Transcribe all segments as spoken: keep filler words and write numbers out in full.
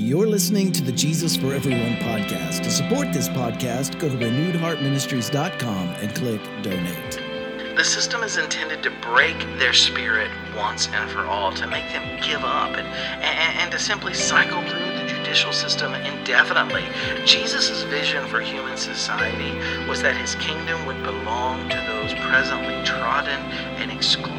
You're listening to the Jesus for Everyone podcast. To support this podcast, go to renewed heart ministries dot com and click donate. The system is intended to break their spirit once and for all, to make them give up, and, and, and to simply cycle through the judicial system indefinitely. Jesus' vision for human society was that his kingdom would belong to those presently trodden and excluded.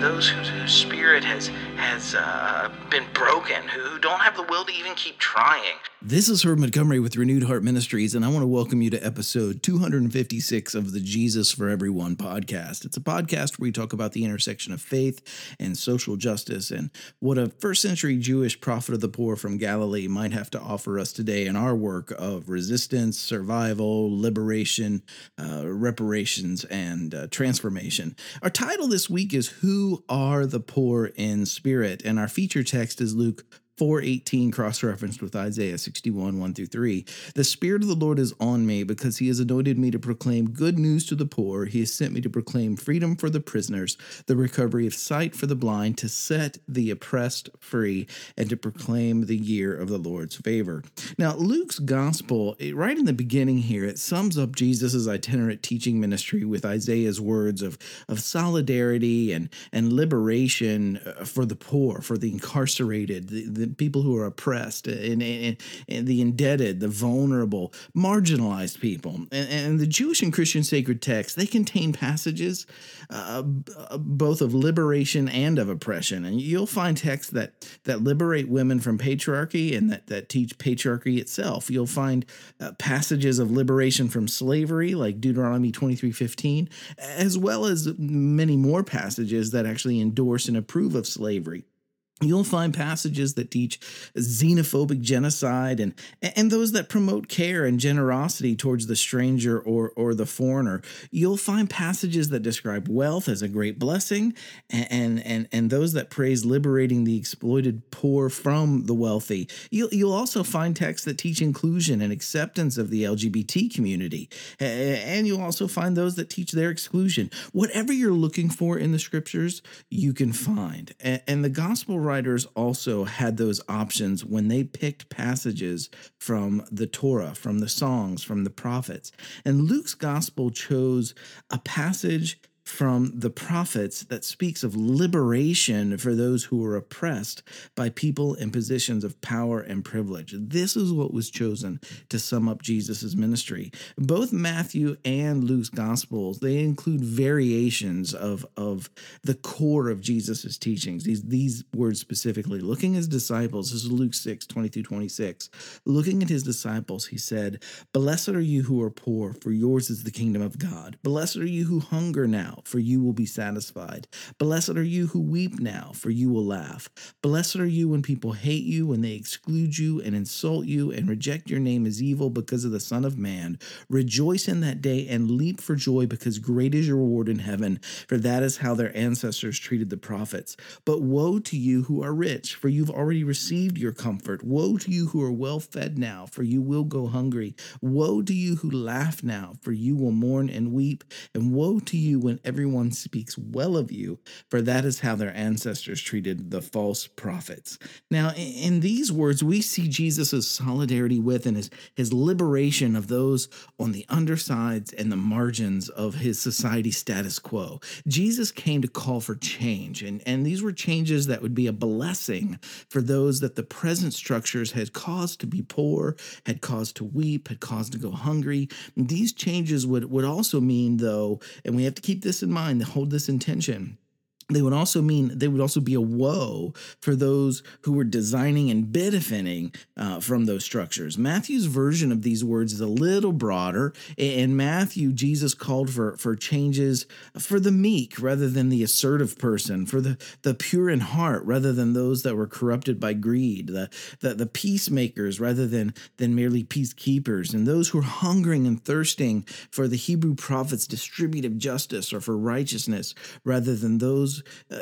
Those whose, whose spirit has has uh, been broken, who don't have the will to even keep trying. This is Herb Montgomery with Renewed Heart Ministries, and I want to welcome you to episode two fifty-six of the Jesus for Everyone podcast. It's a podcast where we talk about the intersection of faith and social justice and what a first century Jewish prophet of the poor from Galilee might have to offer us today in our work of resistance, survival, liberation, uh, reparations, and uh, transformation. Our title this week is Who Are the Poor in Spirit? And our feature text is Luke four eighteen, cross-referenced with Isaiah sixty-one, one through three. The Spirit of the Lord is on me because he has anointed me to proclaim good news to the poor. He has sent me to proclaim freedom for the prisoners, the recovery of sight for the blind, to set the oppressed free, and to proclaim the year of the Lord's favor. Now, Luke's gospel, right in the beginning here, it sums up Jesus' itinerant teaching ministry with Isaiah's words of, of solidarity and, and liberation for the poor, for the incarcerated, the, the people who are oppressed, and, and, and the indebted, the vulnerable, marginalized people. And, and the Jewish and Christian sacred texts, they contain passages uh, both of liberation and of oppression. And you'll find texts that, that liberate women from patriarchy and that, that teach patriarchy itself. You'll find uh, passages of liberation from slavery, like Deuteronomy twenty-three fifteen, as well as many more passages that actually endorse and approve of slavery. You'll find passages that teach xenophobic genocide and and those that promote care and generosity towards the stranger or or the foreigner. You'll find passages that describe wealth as a great blessing and and and those that praise liberating the exploited poor from the wealthy. You'll, you'll also find texts that teach inclusion and acceptance of the L G B T community. And you'll also find those that teach their exclusion. Whatever you're looking for in the scriptures, you can find. And, and the gospel writers also had those options when they picked passages from the Torah, from the Songs, from the prophets. And Luke's gospel chose a passage from the prophets that speaks of liberation for those who are oppressed by people in positions of power and privilege. This is what was chosen to sum up Jesus's ministry. Both Matthew and Luke's Gospels, they include variations of, of the core of Jesus's teachings. These, these words specifically, looking at his disciples, this is Luke six, twenty through twenty-six. Looking at his disciples, he said, "Blessed are you who are poor, for yours is the kingdom of God. Blessed are you who hunger now, for you will be satisfied. Blessed are you who weep now, for you will laugh. Blessed are you when people hate you, when they exclude you and insult you and reject your name as evil because of the Son of Man. Rejoice in that day and leap for joy, because great is your reward in heaven, for that is how their ancestors treated the prophets. But woe to you who are rich, for you've already received your comfort. Woe to you who are well fed now, for you will go hungry. Woe to you who laugh now, for you will mourn and weep. And woe to you when everyone speaks well of you, for that is how their ancestors treated the false prophets." Now, in these words, we see Jesus' solidarity with and his, his liberation of those on the undersides and the margins of his society status quo. Jesus came to call for change, and, and these were changes that would be a blessing for those that the present structures had caused to be poor, had caused to weep, had caused to go hungry. These changes would, would also mean, though, and we have to keep this in mind, hold this intention, they would also mean, they would also be a woe for those who were designing and benefiting uh, from those structures. Matthew's version of these words is a little broader. In Matthew, Jesus called for, for changes for the meek rather than the assertive person, for the, the pure in heart rather than those that were corrupted by greed, the, the, the peacemakers rather than, than merely peacekeepers, and those who are hungering and thirsting for the Hebrew prophets' distributive justice or for righteousness rather than those Uh,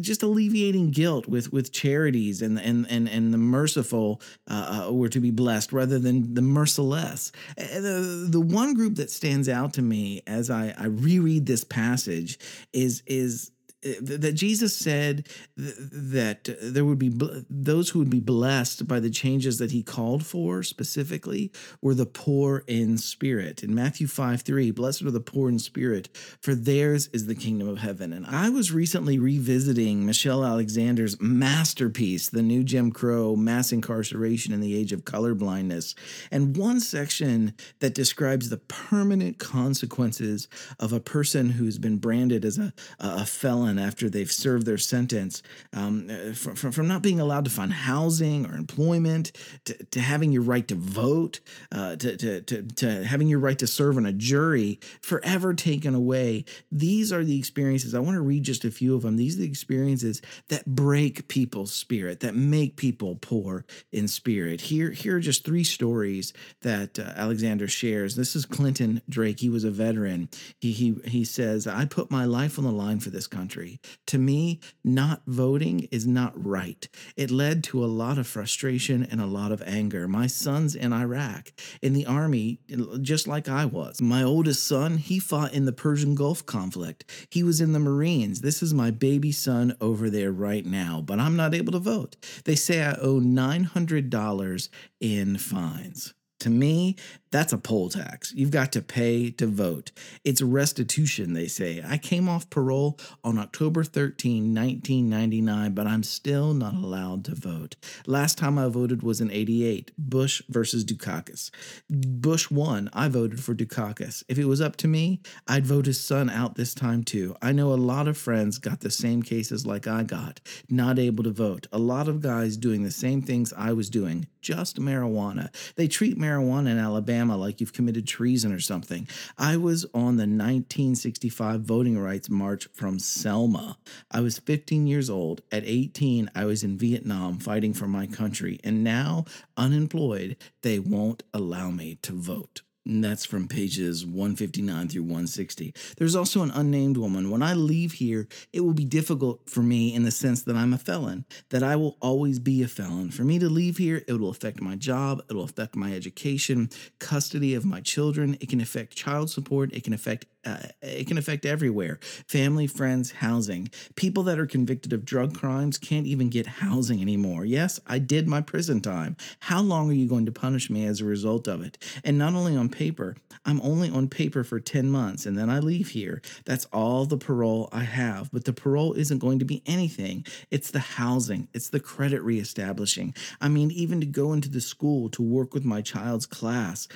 just alleviating guilt with, with charities, and and and and the merciful uh, were to be blessed rather than the merciless. Uh, the, the one group that stands out to me as I, I reread this passage is is that Jesus said that there would be those who would be blessed by the changes that he called for specifically were the poor in spirit. In Matthew five three, blessed are the poor in spirit, for theirs is the kingdom of heaven. And I was recently revisiting Michelle Alexander's masterpiece, The New Jim Crow, Mass Incarceration in the Age of Colorblindness, and one section that describes the permanent consequences of a person who's been branded as a, a felon after they've served their sentence, um, from, from not being allowed to find housing or employment, to, to having your right to vote, uh, to, to, to, to having your right to serve on a jury forever taken away. These are the experiences. I want to read just a few of them. These are the experiences that break people's spirit, that make people poor in spirit. Here, here are just three stories that uh, Alexander shares. This is Clinton Drake. He was a veteran. He, he, he says, I put my life on the line for this country. To me, not voting is not right. It led to a lot of frustration and a lot of anger. My son's in Iraq, in the army, just like I was. My oldest son, he fought in the Persian Gulf conflict. He was in the Marines. This is my baby son over there right now, but I'm not able to vote. They say I owe nine hundred dollars in fines. To me, that's a poll tax. You've got to pay to vote. It's restitution, they say. I came off parole on October thirteenth, nineteen ninety-nine, but I'm still not allowed to vote. Last time I voted was in eighty-eight, Bush versus Dukakis. Bush won. I voted for Dukakis. If it was up to me, I'd vote his son out this time too. I know a lot of friends got the same cases like I got, not able to vote. A lot of guys doing the same things I was doing, just marijuana. They treat marijuana. marijuana in Alabama like you've committed treason or something. I was on the nineteen sixty-five Voting Rights March from Selma. I was fifteen years old. At eighteen, I was in Vietnam fighting for my country. And now, unemployed, they won't allow me to vote. And that's from pages one fifty-nine through one sixty. There's also an unnamed woman. When I leave here, it will be difficult for me in the sense that I'm a felon, that I will always be a felon. For me to leave here, it will affect my job. It will affect my education, custody of my children. It can affect child support. It can affect Uh, it can affect everywhere. Family, friends, housing. People that are convicted of drug crimes can't even get housing anymore. Yes, I did my prison time. How long are you going to punish me as a result of it? And not only on paper, I'm only on paper for ten months and then I leave here. That's all the parole I have. But the parole isn't going to be anything. It's the housing. It's the credit reestablishing. I mean, even to go into the school to work with my child's class.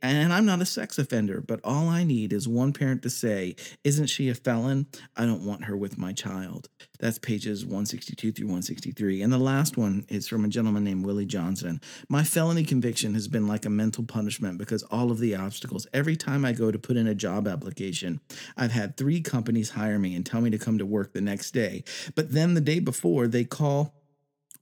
And I'm not a sex offender, but all I need is one parent to say, isn't she a felon? I don't want her with my child. That's pages one sixty-two through one sixty-three. And the last one is from a gentleman named Willie Johnson. My felony conviction has been like a mental punishment because all of the obstacles. Every time I go to put in a job application, I've had three companies hire me and tell me to come to work the next day. But then the day before, they call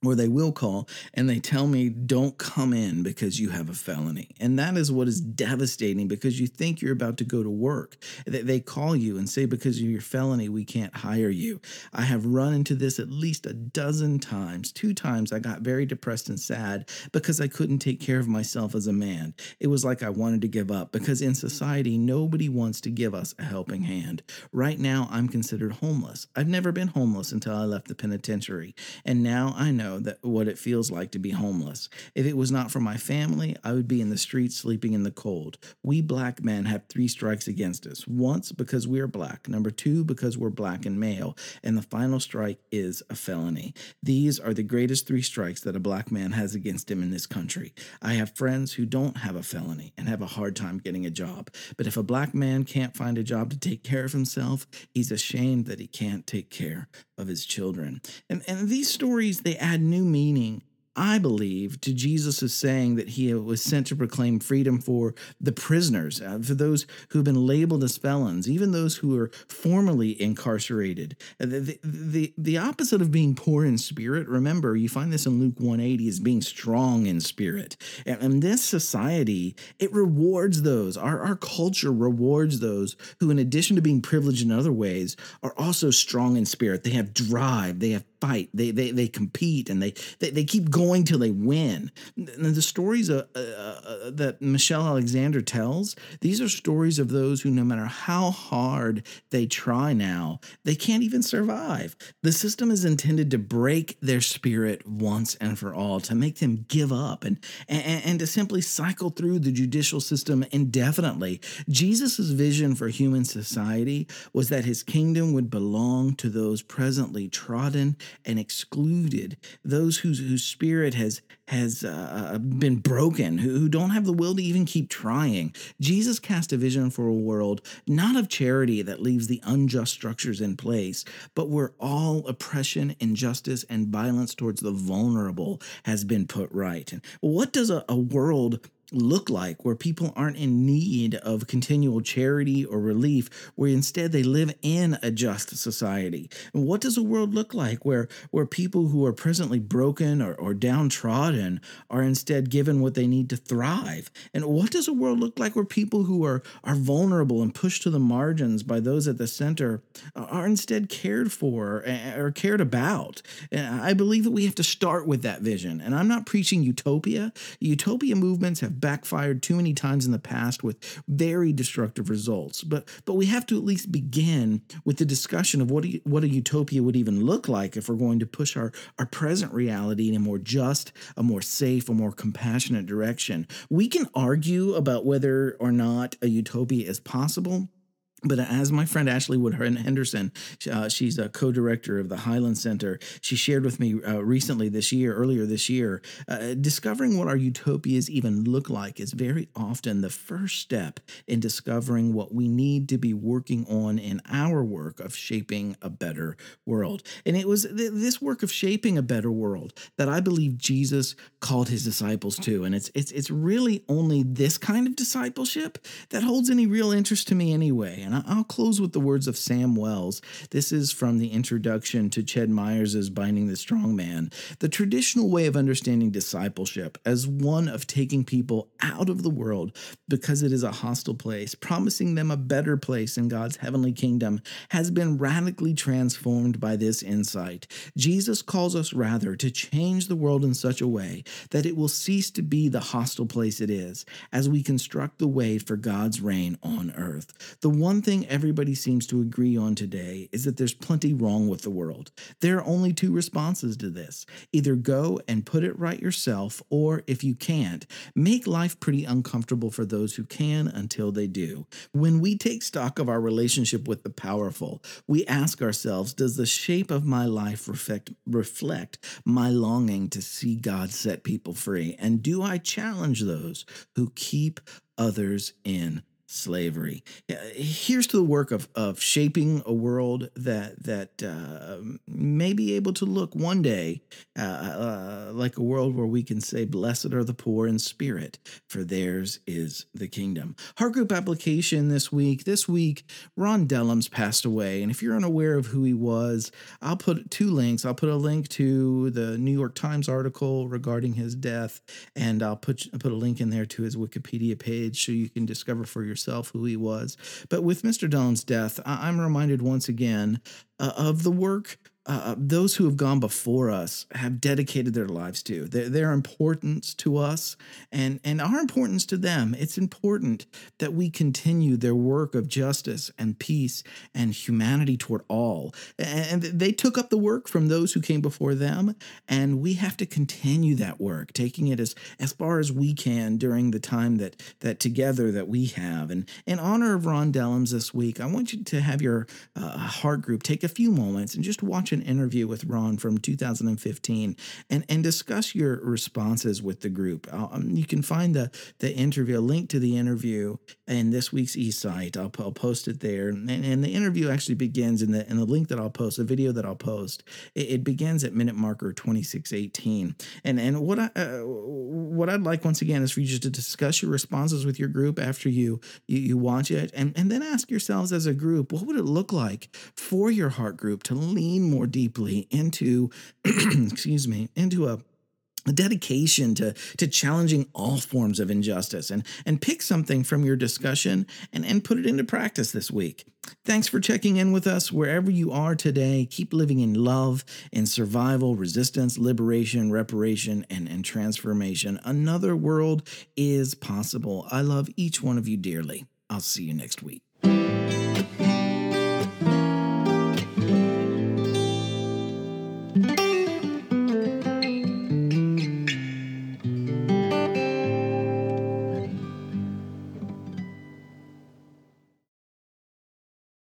or they will call, and they tell me, don't come in because you have a felony. And that is what is devastating because you think you're about to go to work. They call you and say, because of your felony, we can't hire you. I have run into this at least a dozen times. Two times I got very depressed and sad because I couldn't take care of myself as a man. It was like I wanted to give up because in society, nobody wants to give us a helping hand. Right now, I'm considered homeless. I've never been homeless until I left the penitentiary, and now I know that what it feels like to be homeless. If it was not for my family, I would be in the streets sleeping in the cold. We black men have three strikes against us. Once, because we are black. Number two, because we're black and male. And the final strike is a felony. These are the greatest three strikes that a black man has against him in this country. I have friends who don't have a felony and have a hard time getting a job. But if a black man can't find a job to take care of himself, he's ashamed that he can't take care of his children. And, and these stories, they add new meaning, I believe, to Jesus' saying that he was sent to proclaim freedom for the prisoners, uh, for those who've been labeled as felons, even those who are formerly incarcerated. Uh, the, the, the opposite of being poor in spirit, remember, you find this in Luke one eighty, is being strong in spirit. And, and this society, it rewards those. Our, our culture rewards those who, in addition to being privileged in other ways, are also strong in spirit. They have drive. They have fight. They they they compete and they they, they keep going till they win. And the stories uh, uh, uh, that Michelle Alexander tells, these are stories of those who, no matter how hard they try now, they can't even survive. The system is intended to break their spirit once and for all, to make them give up and and, and to simply cycle through the judicial system indefinitely. Jesus' vision for human society was that his kingdom would belong to those presently trodden and excluded, those whose whose spirit has has uh, been broken, who, who don't have the will to even keep trying. Jesus cast a vision for a world not of charity that leaves the unjust structures in place, but where all oppression, injustice, and violence towards the vulnerable has been put right. And what does a, a world look like where people aren't in need of continual charity or relief, where instead they live in a just society? And what does a world look like where where people who are presently broken or, or downtrodden are instead given what they need to thrive? And what does a world look like where people who are, are vulnerable and pushed to the margins by those at the center are instead cared for or cared about? And I believe that we have to start with that vision. And I'm not preaching utopia. Utopia movements have backfired too many times in the past with very destructive results. But but we have to at least begin with the discussion of what a, what a utopia would even look like if we're going to push our, our present reality in a more just, a more safe, a more compassionate direction. We can argue about whether or not a utopia is possible. But as my friend Ashley Wood Henderson, uh, she's a co-director of the Highland Center, she shared with me uh, recently this year, earlier this year, uh, discovering what our utopias even look like is very often the first step in discovering what we need to be working on in our work of shaping a better world. And it was th- this work of shaping a better world that I believe Jesus called his disciples to. And it's it's it's really only this kind of discipleship that holds any real interest to me anyway. And I'll close with the words of Sam Wells. This is from the introduction to Ched Myers' Binding the Strong Man. The traditional way of understanding discipleship as one of taking people out of the world because it is a hostile place, promising them a better place in God's heavenly kingdom, has been radically transformed by this insight. Jesus calls us rather to change the world in such a way that it will cease to be the hostile place it is as we construct the way for God's reign on earth. The one One thing everybody seems to agree on today is that there's plenty wrong with the world. There are only two responses to this. Either go and put it right yourself, or if you can't, make life pretty uncomfortable for those who can until they do. When we take stock of our relationship with the powerful, we ask ourselves, does the shape of my life reflect, reflect my longing to see God set people free? And do I challenge those who keep others in slavery? Here's to the work of, of shaping a world that that uh, may be able to look one day uh, uh, like a world where we can say, blessed are the poor in spirit, for theirs is the kingdom. Heart group application this week. This week, Ron Dellums passed away. And if you're unaware of who he was, I'll put two links. I'll put a link to the New York Times article regarding his death, and I'll put, put a link in there to his Wikipedia page so you can discover for yourself who he was. But with Mister Dellums' death, I'm reminded once again uh, of the work Uh, those who have gone before us have dedicated their lives to. Their, their importance to us and, and our importance to them. It's important that we continue their work of justice and peace and humanity toward all. And they took up the work from those who came before them, and we have to continue that work, taking it as, as far as we can during the time that that together that we have. And in honor of Ron Dellums this week, I want you to have your uh, heart group take a few moments and just watch an interview with Ron from two thousand fifteen and, and discuss your responses with the group. Um, you can find the, the interview, a link to the interview in this week's eSite. I'll, I'll post it there. And, and the interview actually begins in the in the link that I'll post, a video that I'll post. It, it begins at minute marker twenty-six eighteen. And and what, I, uh, what I'd like once again is for you just to discuss your responses with your group after you, you, you watch it. And, and then ask yourselves as a group, what would it look like for your heart group to lean more deeply into, excuse me, into a a dedication to to challenging all forms of injustice, and, and pick something from your discussion and, and put it into practice this week. Thanks for checking in with us wherever you are today. Keep living in love, in survival, resistance, liberation, reparation, and, and transformation. Another world is possible. I love each one of you dearly. I'll see you next week.